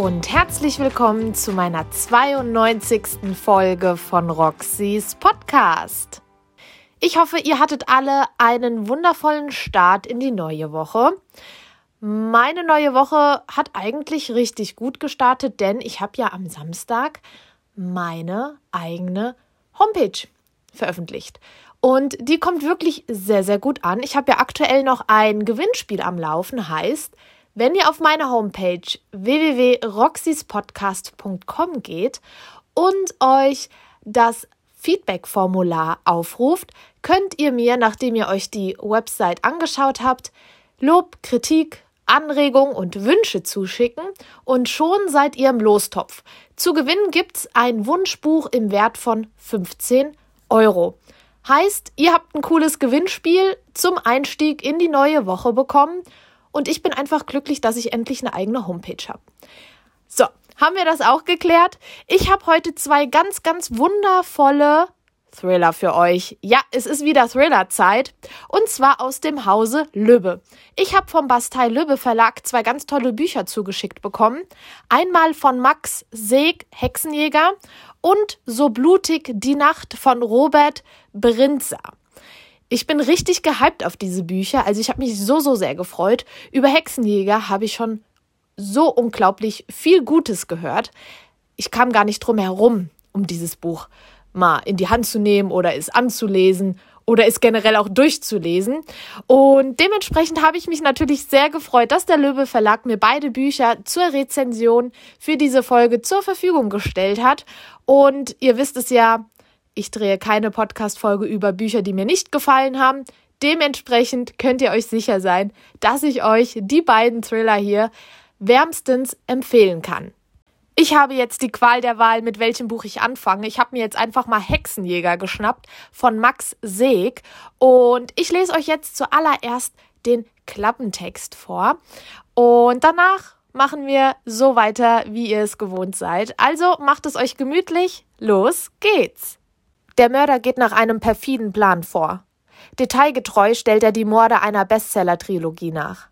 und herzlich willkommen zu meiner 92. Folge von Roxys Podcast. Ich hoffe, ihr hattet alle einen wundervollen Start in die neue Woche. Meine neue Woche hat eigentlich richtig gut gestartet, denn ich habe ja am Samstag meine eigene Homepage veröffentlicht. Und die kommt wirklich sehr, sehr gut an. Ich habe ja aktuell noch ein Gewinnspiel am Laufen, heißt, wenn ihr auf meine Homepage www.roxyspodcast.com geht und euch das Feedback-Formular aufruft, könnt ihr mir, nachdem ihr euch die Website angeschaut habt, Lob, Kritik, Anregungen und Wünsche zuschicken und schon seid ihr im Lostopf. Zu gewinnen gibt's ein Wunschbuch im Wert von 15 €. Heißt, ihr habt ein cooles Gewinnspiel zum Einstieg in die neue Woche bekommen und ich bin einfach glücklich, dass ich endlich eine eigene Homepage habe. So, haben wir das auch geklärt? Ich habe heute zwei ganz, ganz wundervolle Thriller für euch. Ja, es ist wieder Thriller-Zeit und zwar aus dem Hause Lübbe. Ich habe vom Bastei Lübbe Verlag zwei ganz tolle Bücher zugeschickt bekommen. Einmal von Max Seeck, Hexenjäger, und So blutig die Nacht von Robert Bryndza. Ich bin richtig gehypt auf diese Bücher, also ich habe mich so, so sehr gefreut. Über Hexenjäger habe ich schon so unglaublich viel Gutes gehört. Ich kam gar nicht drum herum, um dieses Buch mal in die Hand zu nehmen oder es anzulesen oder es generell auch durchzulesen. Und dementsprechend habe ich mich natürlich sehr gefreut, dass der Lübbe Verlag mir beide Bücher zur Rezension für diese Folge zur Verfügung gestellt hat. Und ihr wisst es ja, ich drehe keine Podcast-Folge über Bücher, die mir nicht gefallen haben. Dementsprechend könnt ihr euch sicher sein, dass ich euch die beiden Thriller hier wärmstens empfehlen kann. Ich habe jetzt die Qual der Wahl, mit welchem Buch ich anfange. Ich habe mir jetzt einfach mal Hexenjäger geschnappt von Max Seeck und ich lese euch jetzt zuallererst den Klappentext vor und danach machen wir so weiter, wie ihr es gewohnt seid. Also macht es euch gemütlich, los geht's! Der Mörder geht nach einem perfiden Plan vor. Detailgetreu stellt er die Morde einer Bestseller-Trilogie nach.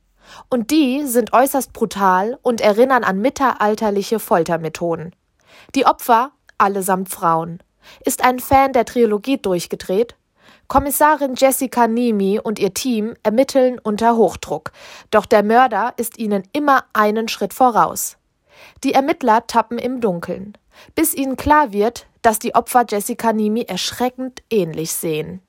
Und die sind äußerst brutal und erinnern an mittelalterliche Foltermethoden. Die Opfer, allesamt Frauen. Ist ein Fan der Trilogie durchgedreht? Kommissarin Jessica Nimi und ihr Team ermitteln unter Hochdruck, doch der Mörder ist ihnen immer einen Schritt voraus. Die Ermittler tappen im Dunkeln, bis ihnen klar wird, dass die Opfer Jessica Nimi erschreckend ähnlich sehen.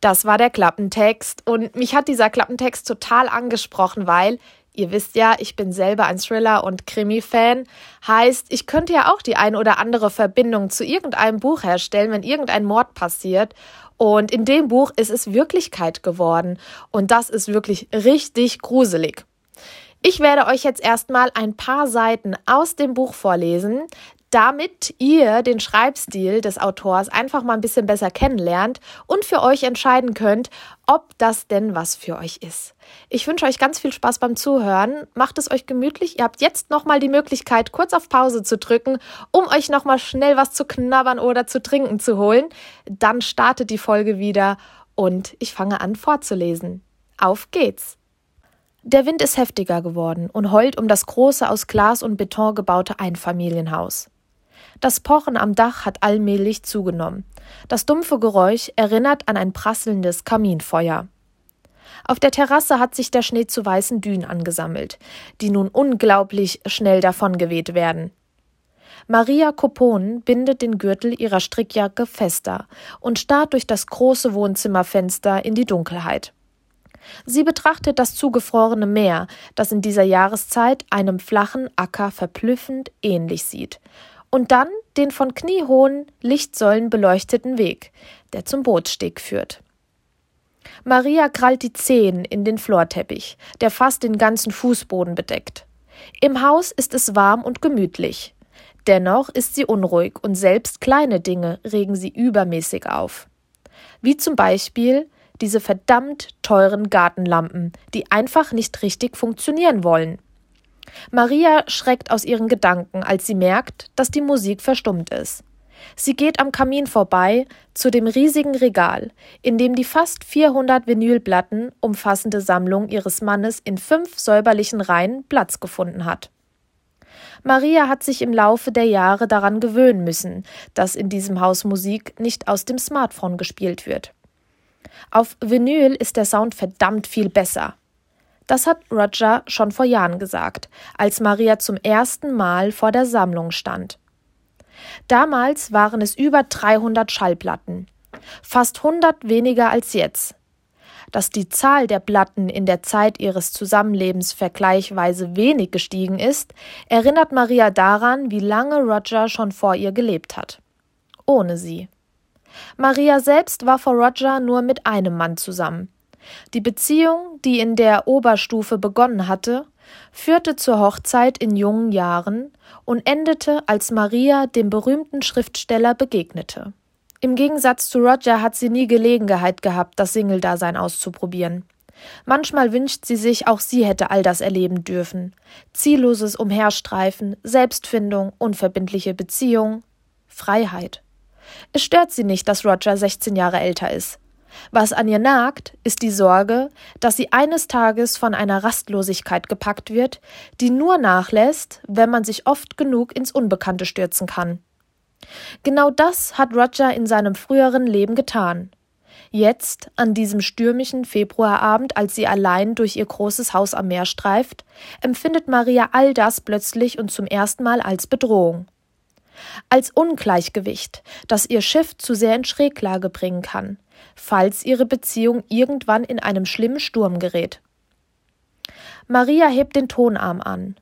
Das war der Klappentext und mich hat dieser Klappentext total angesprochen, weil, ihr wisst ja, ich bin selber ein Thriller- und Krimi-Fan, heißt, ich könnte ja auch die ein oder andere Verbindung zu irgendeinem Buch herstellen, wenn irgendein Mord passiert und in dem Buch ist es Wirklichkeit geworden und das ist wirklich richtig gruselig. Ich werde euch jetzt erstmal ein paar Seiten aus dem Buch vorlesen, damit ihr den Schreibstil des Autors einfach mal ein bisschen besser kennenlernt und für euch entscheiden könnt, ob das denn was für euch ist. Ich wünsche euch ganz viel Spaß beim Zuhören. Macht es euch gemütlich. Ihr habt jetzt nochmal die Möglichkeit, kurz auf Pause zu drücken, um euch nochmal schnell was zu knabbern oder zu trinken zu holen. Dann startet die Folge wieder und ich fange an vorzulesen. Auf geht's! Der Wind ist heftiger geworden und heult um das große, aus Glas und Beton gebaute Einfamilienhaus. Das Pochen am Dach hat allmählich zugenommen. Das dumpfe Geräusch erinnert an ein prasselndes Kaminfeuer. Auf der Terrasse hat sich der Schnee zu weißen Dünen angesammelt, die nun unglaublich schnell davongeweht werden. Maria Koponen bindet den Gürtel ihrer Strickjacke fester und starrt durch das große Wohnzimmerfenster in die Dunkelheit. Sie betrachtet das zugefrorene Meer, das in dieser Jahreszeit einem flachen Acker verblüffend ähnlich sieht. Und dann den von kniehohen Lichtsäulen beleuchteten Weg, der zum Bootssteg führt. Maria krallt die Zehen in den Florteppich, der fast den ganzen Fußboden bedeckt. Im Haus ist es warm und gemütlich. Dennoch ist sie unruhig und selbst kleine Dinge regen sie übermäßig auf. Wie zum Beispiel diese verdammt teuren Gartenlampen, die einfach nicht richtig funktionieren wollen. Maria schreckt aus ihren Gedanken, als sie merkt, dass die Musik verstummt ist. Sie geht am Kamin vorbei zu dem riesigen Regal, in dem die fast 400 Vinylplatten umfassende Sammlung ihres Mannes in 5 säuberlichen Reihen Platz gefunden hat. Maria hat sich im Laufe der Jahre daran gewöhnen müssen, dass in diesem Haus Musik nicht aus dem Smartphone gespielt wird. Auf Vinyl ist der Sound verdammt viel besser. Das hat Roger schon vor Jahren gesagt, als Maria zum ersten Mal vor der Sammlung stand. Damals waren es über 300 Schallplatten, fast 100 weniger als jetzt. Dass die Zahl der Platten in der Zeit ihres Zusammenlebens vergleichsweise wenig gestiegen ist, erinnert Maria daran, wie lange Roger schon vor ihr gelebt hat. Ohne sie. Maria selbst war vor Roger nur mit einem Mann zusammen. Die Beziehung, die in der Oberstufe begonnen hatte, führte zur Hochzeit in jungen Jahren und endete, als Maria dem berühmten Schriftsteller begegnete. Im Gegensatz zu Roger hat sie nie Gelegenheit gehabt, das Single-Dasein auszuprobieren. Manchmal wünscht sie sich, auch sie hätte all das erleben dürfen. Zielloses Umherstreifen, Selbstfindung, unverbindliche Beziehung, Freiheit. Es stört sie nicht, dass Roger 16 Jahre älter ist. Was an ihr nagt, ist die Sorge, dass sie eines Tages von einer Rastlosigkeit gepackt wird, die nur nachlässt, wenn man sich oft genug ins Unbekannte stürzen kann. Genau das hat Roger in seinem früheren Leben getan. Jetzt, an diesem stürmischen Februarabend, als sie allein durch ihr großes Haus am Meer streift, empfindet Maria all das plötzlich und zum ersten Mal als Bedrohung. Als Ungleichgewicht, das ihr Schiff zu sehr in Schräglage bringen kann, falls ihre Beziehung irgendwann in einem schlimmen Sturm gerät. Maria hebt den Tonarm an,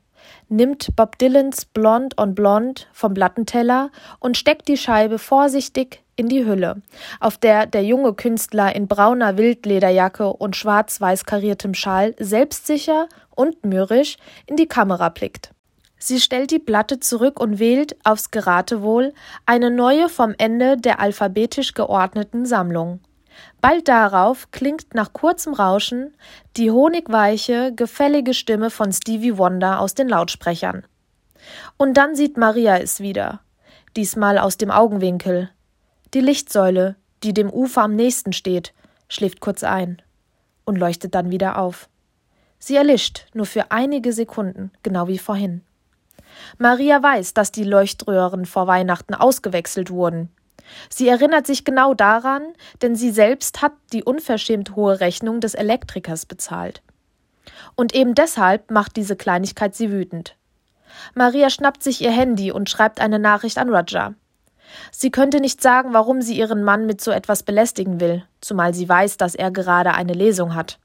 nimmt Bob Dylans Blonde on Blonde vom Plattenteller und steckt die Scheibe vorsichtig in die Hülle, auf der der junge Künstler in brauner Wildlederjacke und schwarz-weiß kariertem Schal selbstsicher und mürrisch in die Kamera blickt. Sie stellt die Platte zurück und wählt, aufs Geratewohl, eine neue vom Ende der alphabetisch geordneten Sammlung. Bald darauf klingt nach kurzem Rauschen die honigweiche, gefällige Stimme von Stevie Wonder aus den Lautsprechern. Und dann sieht Maria es wieder, diesmal aus dem Augenwinkel. Die Lichtsäule, die dem Ufer am nächsten steht, schläft kurz ein und leuchtet dann wieder auf. Sie erlischt, nur für einige Sekunden, genau wie vorhin. Maria weiß, dass die Leuchtröhren vor Weihnachten ausgewechselt wurden. Sie erinnert sich genau daran, denn sie selbst hat die unverschämt hohe Rechnung des Elektrikers bezahlt. Und eben deshalb macht diese Kleinigkeit sie wütend. Maria schnappt sich ihr Handy und schreibt eine Nachricht an Roger. Sie könnte nicht sagen, warum sie ihren Mann mit so etwas belästigen will, zumal sie weiß, dass er gerade eine Lesung hat.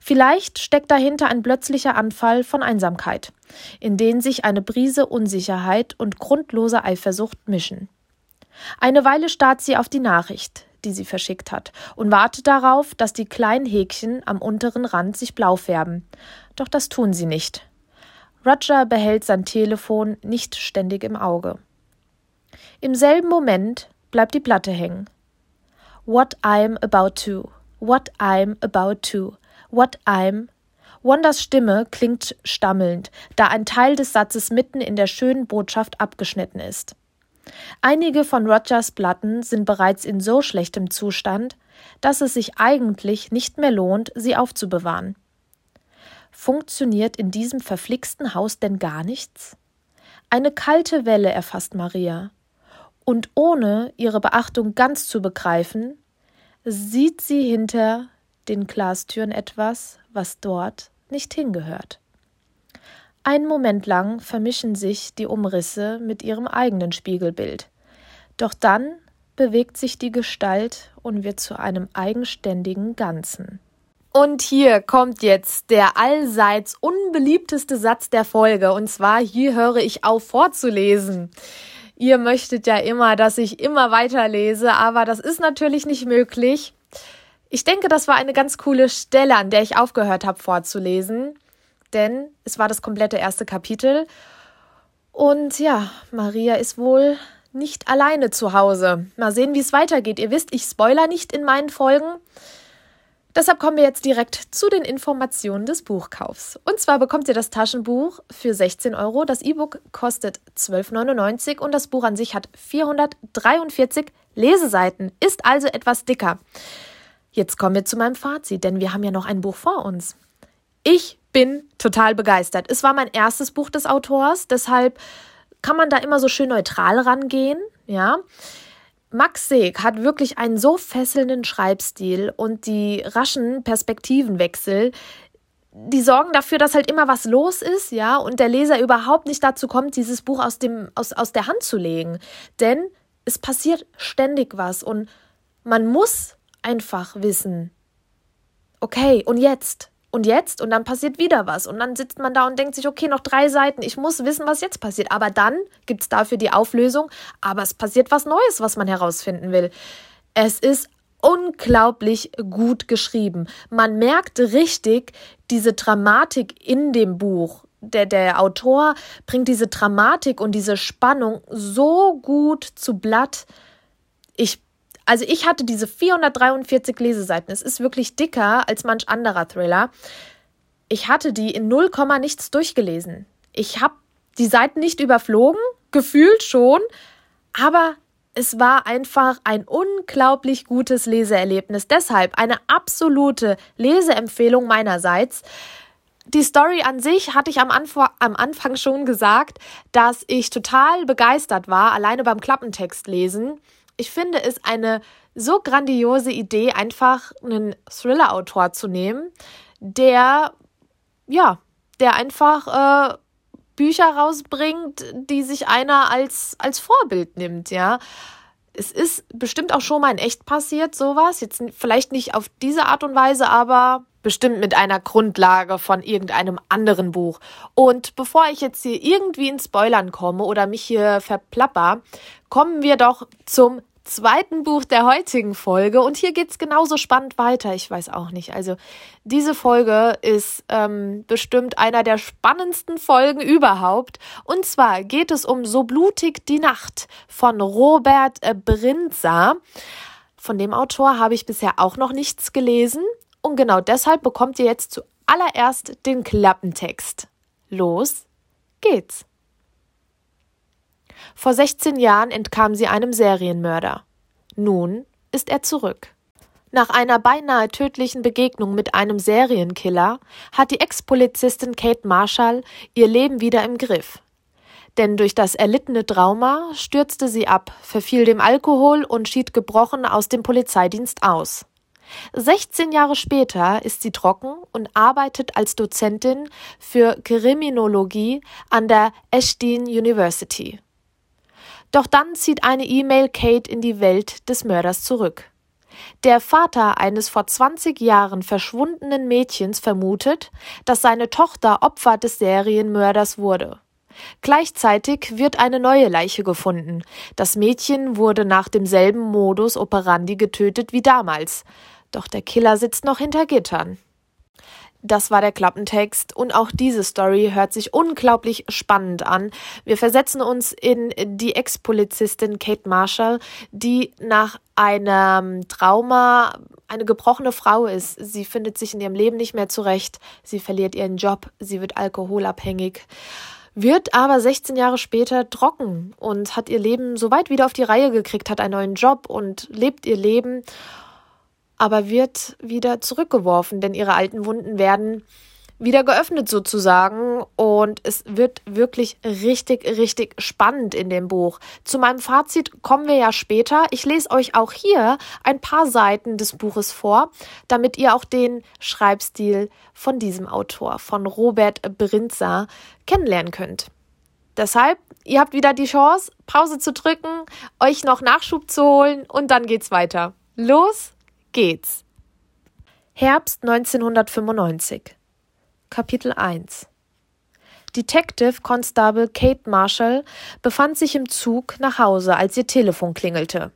Vielleicht steckt dahinter ein plötzlicher Anfall von Einsamkeit, in den sich eine Brise Unsicherheit und grundlose Eifersucht mischen. Eine Weile starrt sie auf die Nachricht, die sie verschickt hat, und wartet darauf, dass die kleinen Häkchen am unteren Rand sich blau färben. Doch das tun sie nicht. Roger behält sein Telefon nicht ständig im Auge. Im selben Moment bleibt die Platte hängen. What I'm about to, what I'm about to. What I'm? Wonders Stimme klingt stammelnd, da ein Teil des Satzes mitten in der schönen Botschaft abgeschnitten ist. Einige von Rogers Platten sind bereits in so schlechtem Zustand, dass es sich eigentlich nicht mehr lohnt, sie aufzubewahren. Funktioniert in diesem verflixten Haus denn gar nichts? Eine kalte Welle erfasst Maria. Und ohne ihre Beachtung ganz zu begreifen, sieht sie hinter den Glastüren etwas, was dort nicht hingehört. Einen Moment lang vermischen sich die Umrisse mit ihrem eigenen Spiegelbild. Doch dann bewegt sich die Gestalt und wird zu einem eigenständigen Ganzen. Und hier kommt jetzt der allseits unbeliebteste Satz der Folge, und zwar: Hier höre ich auf vorzulesen. Ihr möchtet ja immer, dass ich immer weiterlese, aber das ist natürlich nicht möglich. Ich denke, das war eine ganz coole Stelle, an der ich aufgehört habe vorzulesen, denn es war das komplette erste Kapitel. Und ja, Maria ist wohl nicht alleine zu Hause. Mal sehen, wie es weitergeht. Ihr wisst, ich spoiler nicht in meinen Folgen. Deshalb kommen wir jetzt direkt zu den Informationen des Buchkaufs. Und zwar bekommt ihr das Taschenbuch für 16 Euro, das E-Book kostet 12,99 € und das Buch an sich hat 443 Leseseiten, ist also etwas dicker. Jetzt kommen wir zu meinem Fazit, denn wir haben ja noch ein Buch vor uns. Ich bin total begeistert. Es war mein erstes Buch des Autors, deshalb kann man da immer so schön neutral rangehen, ja. Max Seeck hat wirklich einen so fesselnden Schreibstil und die raschen Perspektivenwechsel, die sorgen dafür, dass halt immer was los ist, ja, und der Leser überhaupt nicht dazu kommt, dieses Buch aus der Hand zu legen. Denn es passiert ständig was und man muss einfach wissen, okay, und jetzt? Und jetzt? Und dann passiert wieder was. Und dann sitzt man da und denkt sich, okay, noch 3 Seiten, ich muss wissen, was jetzt passiert. Aber dann gibt es dafür die Auflösung, aber es passiert was Neues, was man herausfinden will. Es ist unglaublich gut geschrieben. Man merkt richtig diese Dramatik in dem Buch. Der Autor bringt diese Dramatik und diese Spannung so gut zu Blatt. Ich hatte diese 443 Leseseiten. Es ist wirklich dicker als manch anderer Thriller. Ich hatte die in 0, nichts durchgelesen. Ich habe die Seiten nicht überflogen, gefühlt schon, aber es war einfach ein unglaublich gutes Leseerlebnis. Deshalb eine absolute Leseempfehlung meinerseits. Die Story an sich hatte ich am Anfang schon gesagt, dass ich total begeistert war, alleine beim Klappentext lesen. Ich finde es eine so grandiose Idee, einfach einen Thriller-Autor zu nehmen, der einfach Bücher rausbringt, die sich einer als Vorbild nimmt, ja. Es ist bestimmt auch schon mal in echt passiert, sowas. Jetzt vielleicht nicht auf diese Art und Weise, aber bestimmt mit einer Grundlage von irgendeinem anderen Buch. Und bevor ich jetzt hier irgendwie in Spoilern komme oder mich hier verplapper, kommen wir doch zum zweiten Buch der heutigen Folge. Und hier geht's genauso spannend weiter. Ich weiß auch nicht. Also diese Folge ist bestimmt einer der spannendsten Folgen überhaupt. Und zwar geht es um So blutig die Nacht von Robert Bryndza. Von dem Autor habe ich bisher auch noch nichts gelesen. Und genau deshalb bekommt ihr jetzt zuallererst den Klappentext. Los geht's. Vor 16 Jahren entkam sie einem Serienmörder. Nun ist er zurück. Nach einer beinahe tödlichen Begegnung mit einem Serienkiller hat die Ex-Polizistin Kate Marshall ihr Leben wieder im Griff. Denn durch das erlittene Trauma stürzte sie ab, verfiel dem Alkohol und schied gebrochen aus dem Polizeidienst aus. 16 Jahre später ist sie trocken und arbeitet als Dozentin für Kriminologie an der Ashden University. Doch dann zieht eine E-Mail Kate in die Welt des Mörders zurück. Der Vater eines vor 20 Jahren verschwundenen Mädchens vermutet, dass seine Tochter Opfer des Serienmörders wurde. Gleichzeitig wird eine neue Leiche gefunden. Das Mädchen wurde nach demselben Modus operandi getötet wie damals. Doch der Killer sitzt noch hinter Gittern. Das war der Klappentext und auch diese Story hört sich unglaublich spannend an. Wir versetzen uns in die Ex-Polizistin Kate Marshall, die nach einem Trauma eine gebrochene Frau ist. Sie findet sich in ihrem Leben nicht mehr zurecht, sie verliert ihren Job, sie wird alkoholabhängig, wird aber 16 Jahre später trocken und hat ihr Leben soweit wieder auf die Reihe gekriegt, hat einen neuen Job und lebt ihr Leben, aber wird wieder zurückgeworfen, denn ihre alten Wunden werden wieder geöffnet sozusagen und es wird wirklich richtig, richtig spannend in dem Buch. Zu meinem Fazit kommen wir ja später. Ich lese euch auch hier ein paar Seiten des Buches vor, damit ihr auch den Schreibstil von diesem Autor, von Robert Bryndza, kennenlernen könnt. Deshalb, ihr habt wieder die Chance, Pause zu drücken, euch noch Nachschub zu holen und dann geht's weiter. Los geht's! Herbst 1995, Kapitel 1. Detective Constable Kate Marshall befand sich im Zug nach Hause, als ihr Telefon klingelte.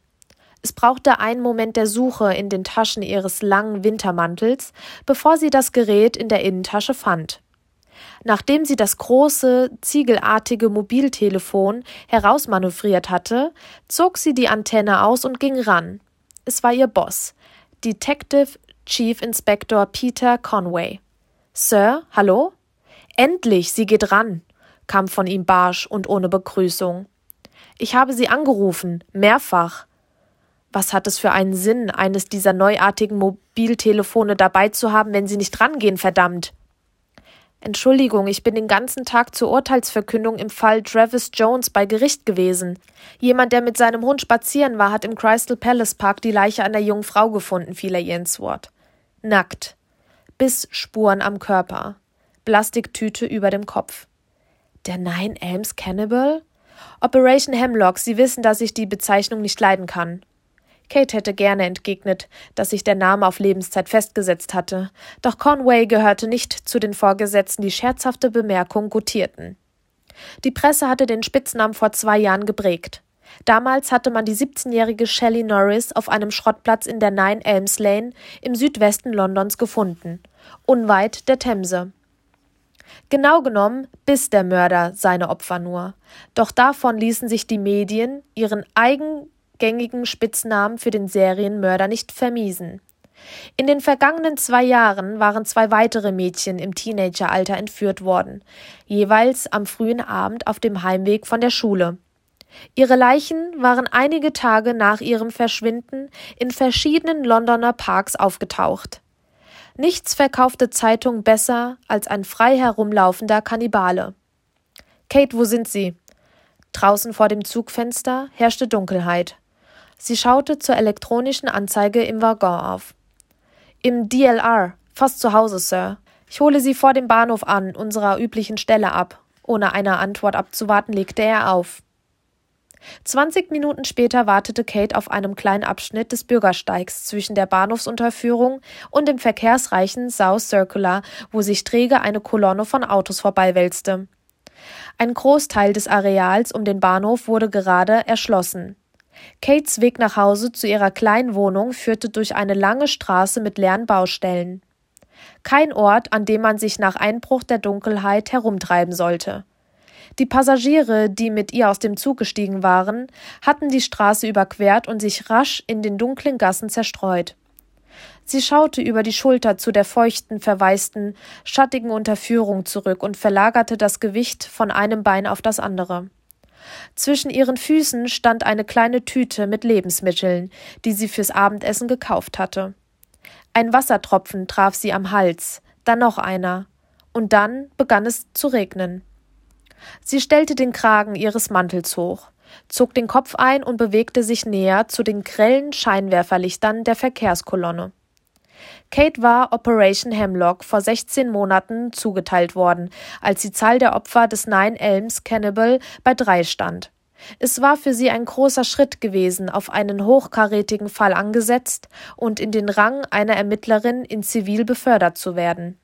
Es brauchte einen Moment der Suche in den Taschen ihres langen Wintermantels, bevor sie das Gerät in der Innentasche fand. Nachdem sie das große, ziegelartige Mobiltelefon herausmanövriert hatte, zog sie die Antenne aus und ging ran. Es war ihr Boss, Detective Chief Inspector Peter Conway. »Sir, hallo?« »Endlich, sie geht ran«, kam von ihm barsch und ohne Begrüßung. »Ich habe sie angerufen, mehrfach.« Was hat es für einen Sinn, eines dieser neuartigen Mobiltelefone dabei zu haben, wenn sie nicht rangehen, verdammt? Entschuldigung, ich bin den ganzen Tag zur Urteilsverkündung im Fall Travis Jones bei Gericht gewesen. Jemand, der mit seinem Hund spazieren war, hat im Crystal Palace Park die Leiche einer jungen Frau gefunden, fiel er ihr ins Wort. Nackt. Bissspuren am Körper. Plastiktüte über dem Kopf. Der Nine Elms Cannibal? Operation Hemlock, Sie wissen, dass ich die Bezeichnung nicht leiden kann. Kate hätte gerne entgegnet, dass sich der Name auf Lebenszeit festgesetzt hatte, doch Conway gehörte nicht zu den Vorgesetzten, die scherzhafte Bemerkung gutierten. Die Presse hatte den Spitznamen vor 2 Jahren geprägt. Damals hatte man die 17-jährige Shelley Norris auf einem Schrottplatz in der Nine Elms Lane im Südwesten Londons gefunden, unweit der Themse. Genau genommen biss der Mörder seine Opfer nur. Doch davon ließen sich die Medien ihren eigengängigen Spitznamen für den Serienmörder nicht vermiesen. In den vergangenen 2 Jahren waren 2 weitere Mädchen im Teenageralter entführt worden, jeweils am frühen Abend auf dem Heimweg von der Schule. Ihre Leichen waren einige Tage nach ihrem Verschwinden in verschiedenen Londoner Parks aufgetaucht. Nichts verkaufte Zeitung besser als ein frei herumlaufender Kannibale. »Kate, wo sind Sie?« Draußen vor dem Zugfenster herrschte Dunkelheit. Sie schaute zur elektronischen Anzeige im Waggon auf. »Im DLR, fast zu Hause, Sir. Ich hole Sie vor dem Bahnhof an, unserer üblichen Stelle ab.« Ohne eine Antwort abzuwarten, legte er auf. 20 Minuten später wartete Kate auf einem kleinen Abschnitt des Bürgersteigs zwischen der Bahnhofsunterführung und dem verkehrsreichen South Circular, wo sich träge eine Kolonne von Autos vorbeiwälzte. Ein Großteil des Areals um den Bahnhof wurde gerade erschlossen. Kates Weg nach Hause zu ihrer kleinen Wohnung führte durch eine lange Straße mit leeren Baustellen. Kein Ort, an dem man sich nach Einbruch der Dunkelheit herumtreiben sollte. Die Passagiere, die mit ihr aus dem Zug gestiegen waren, hatten die Straße überquert und sich rasch in den dunklen Gassen zerstreut. Sie schaute über die Schulter zu der feuchten, verwaisten, schattigen Unterführung zurück und verlagerte das Gewicht von einem Bein auf das andere. Zwischen ihren Füßen stand eine kleine Tüte mit Lebensmitteln, die sie fürs Abendessen gekauft hatte. Ein Wassertropfen traf sie am Hals, dann noch einer, und dann begann es zu regnen. Sie stellte den Kragen ihres Mantels hoch, zog den Kopf ein und bewegte sich näher zu den grellen Scheinwerferlichtern der Verkehrskolonne. Kate war Operation Hemlock vor 16 Monaten zugeteilt worden, als die Zahl der Opfer des Nine Elms Cannibal bei 3 stand. Es war für sie ein großer Schritt gewesen, auf einen hochkarätigen Fall angesetzt und in den Rang einer Ermittlerin in Zivil befördert zu werden.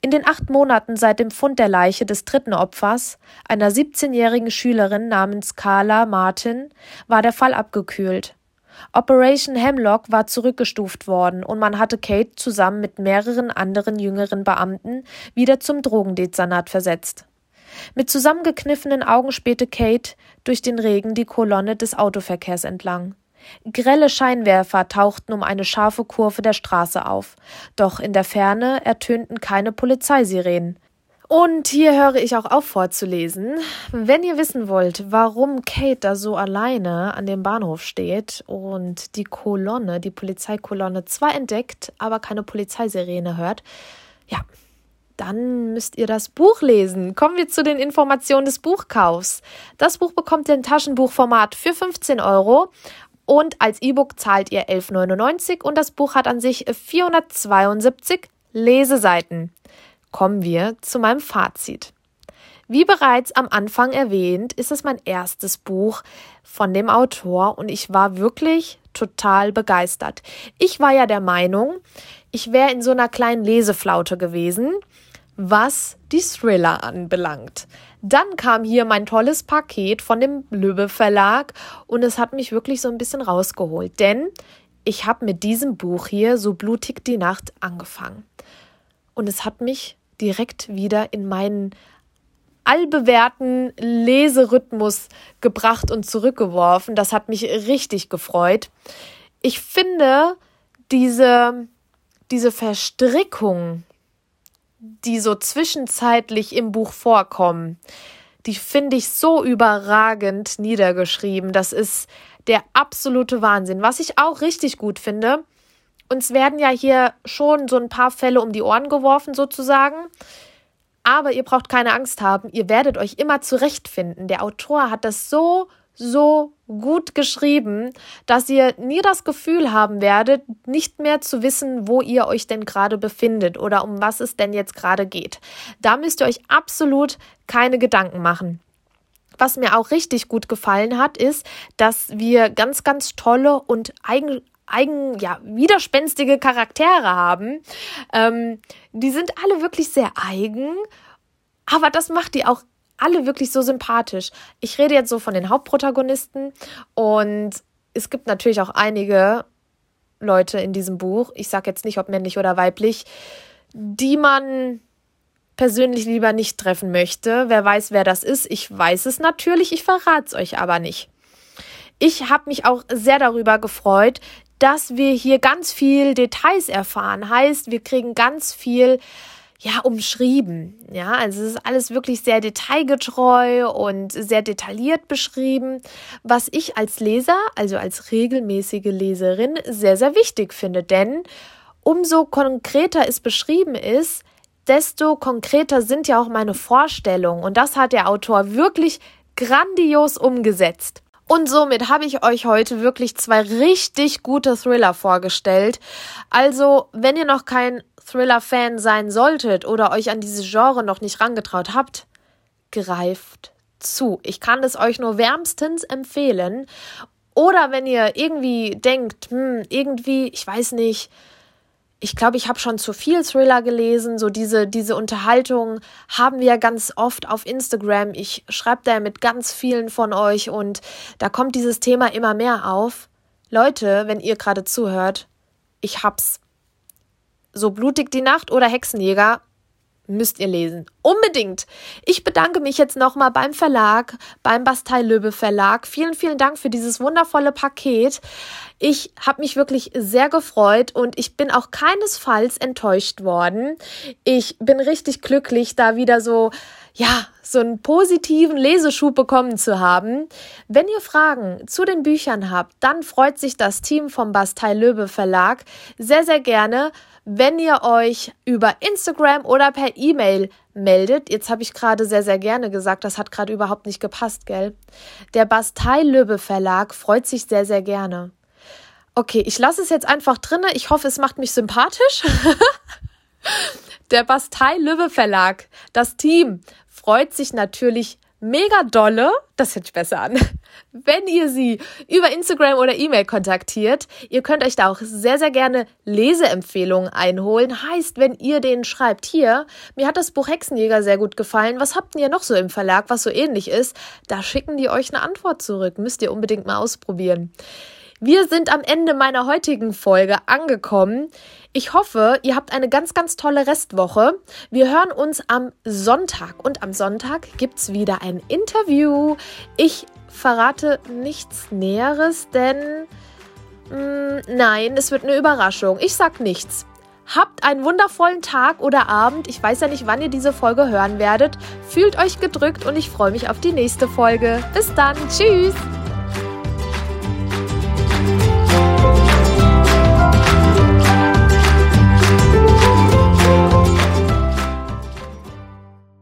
In den 8 Monaten seit dem Fund der Leiche des 3. Opfers, einer 17-jährigen Schülerin namens Carla Martin, war der Fall abgekühlt. Operation Hemlock war zurückgestuft worden und man hatte Kate zusammen mit mehreren anderen jüngeren Beamten wieder zum Drogendezernat versetzt. Mit zusammengekniffenen Augen spähte Kate durch den Regen die Kolonne des Autoverkehrs entlang. Grelle Scheinwerfer tauchten um eine scharfe Kurve der Straße auf, doch in der Ferne ertönten keine Polizeisirenen. Und hier höre ich auch auf vorzulesen. Wenn ihr wissen wollt, warum Kate da so alleine an dem Bahnhof steht und die Kolonne, die Polizeikolonne zwar entdeckt, aber keine Polizeisirene hört, ja, dann müsst ihr das Buch lesen. Kommen wir zu den Informationen des Buchkaufs. Das Buch bekommt ihr im Taschenbuchformat für 15 € und als E-Book zahlt ihr 11,99 € und das Buch hat an sich 472 Leseseiten. Kommen wir zu meinem Fazit. Wie bereits am Anfang erwähnt, ist es mein erstes Buch von dem Autor und ich war wirklich total begeistert. Ich war ja der Meinung, ich wäre in so einer kleinen Leseflaute gewesen, was die Thriller anbelangt. Dann kam hier mein tolles Paket von dem Lübbe Verlag und es hat mich wirklich so ein bisschen rausgeholt, denn ich habe mit diesem Buch hier So blutig die Nacht angefangen. Und es hat mich direkt wieder in meinen allbewährten Leserhythmus gebracht und zurückgeworfen. Das hat mich richtig gefreut. Ich finde, diese Verstrickung, die so zwischenzeitlich im Buch vorkommen, die finde ich so überragend niedergeschrieben. Das ist der absolute Wahnsinn. Was ich auch richtig gut finde, uns werden ja hier schon so ein paar Fälle um die Ohren geworfen sozusagen, Aber ihr braucht keine Angst haben, ihr werdet euch immer zurechtfinden. Der Autor hat das so gut geschrieben, dass ihr nie das Gefühl haben werdet, nicht mehr zu wissen, wo ihr euch denn gerade befindet oder um was es denn jetzt gerade geht. Da müsst ihr euch absolut keine Gedanken machen. Was mir auch richtig gut gefallen hat, ist, dass wir ganz, ganz tolle und widerspenstige Charaktere haben. Die sind alle wirklich sehr eigen, aber das macht die auch alle wirklich so sympathisch. Ich rede jetzt so von den Hauptprotagonisten und es gibt natürlich auch einige Leute in diesem Buch, ich sage jetzt nicht, ob männlich oder weiblich, die man persönlich lieber nicht treffen möchte. Wer weiß, wer das ist? Ich weiß es natürlich, ich verrate es euch aber nicht. Ich habe mich auch sehr darüber gefreut, dass wir hier ganz viel Details erfahren. Heißt, wir kriegen ganz viel umschrieben. Ja, also es ist alles wirklich sehr detailgetreu und sehr detailliert beschrieben, was ich als Leser, also als regelmäßige Leserin, sehr, sehr wichtig finde. Denn umso konkreter es beschrieben ist, desto konkreter sind ja auch meine Vorstellungen. Und das hat der Autor wirklich grandios umgesetzt. Und somit habe ich euch heute wirklich zwei richtig gute Thriller vorgestellt. Also, wenn ihr noch kein Thriller-Fan sein solltet oder euch an dieses Genre noch nicht rangetraut habt, greift zu. Ich kann es euch nur wärmstens empfehlen. Oder wenn ihr irgendwie denkt, ich glaube, ich habe schon zu viel Thriller gelesen. So diese Unterhaltung haben wir ja ganz oft auf Instagram. Ich schreibe da mit ganz vielen von euch und da kommt dieses Thema immer mehr auf. Leute, wenn ihr gerade zuhört, ich hab's. So blutig die Nacht oder Hexenjäger müsst ihr lesen. Unbedingt! Ich bedanke mich jetzt nochmal beim Verlag, beim Bastei Lübbe Verlag. Vielen, vielen Dank für dieses wundervolle Paket. Ich habe mich wirklich sehr gefreut und ich bin auch keinesfalls enttäuscht worden. Ich bin richtig glücklich, da wieder so einen positiven Leseschub bekommen zu haben. Wenn ihr Fragen zu den Büchern habt, dann freut sich das Team vom Bastei Lübbe Verlag sehr, sehr gerne, wenn ihr euch über Instagram oder per E-Mail meldet. Jetzt habe ich gerade sehr, sehr gerne gesagt, das hat gerade überhaupt nicht gepasst, gell? Der Bastei Lübbe Verlag freut sich sehr, sehr gerne. Okay, ich lasse es jetzt einfach drin. Ich hoffe, es macht mich sympathisch. Der Bastei Lübbe Verlag, das Team, freut sich natürlich mega dolle, das hört sich besser an, wenn ihr sie über Instagram oder E-Mail kontaktiert. Ihr könnt euch da auch sehr, sehr gerne Leseempfehlungen einholen. Heißt, wenn ihr denen schreibt, hier, mir hat das Buch Hexenjäger sehr gut gefallen, was habt ihr noch so im Verlag, was so ähnlich ist, da schicken die euch eine Antwort zurück. Müsst ihr unbedingt mal ausprobieren. Wir sind am Ende meiner heutigen Folge angekommen. Ich hoffe, ihr habt eine ganz, ganz tolle Restwoche. Wir hören uns am Sonntag. Und am Sonntag gibt's wieder ein Interview. Ich verrate nichts Näheres, denn nein, es wird eine Überraschung. Ich sag nichts. Habt einen wundervollen Tag oder Abend. Ich weiß ja nicht, wann ihr diese Folge hören werdet. Fühlt euch gedrückt und ich freue mich auf die nächste Folge. Bis dann. Tschüss.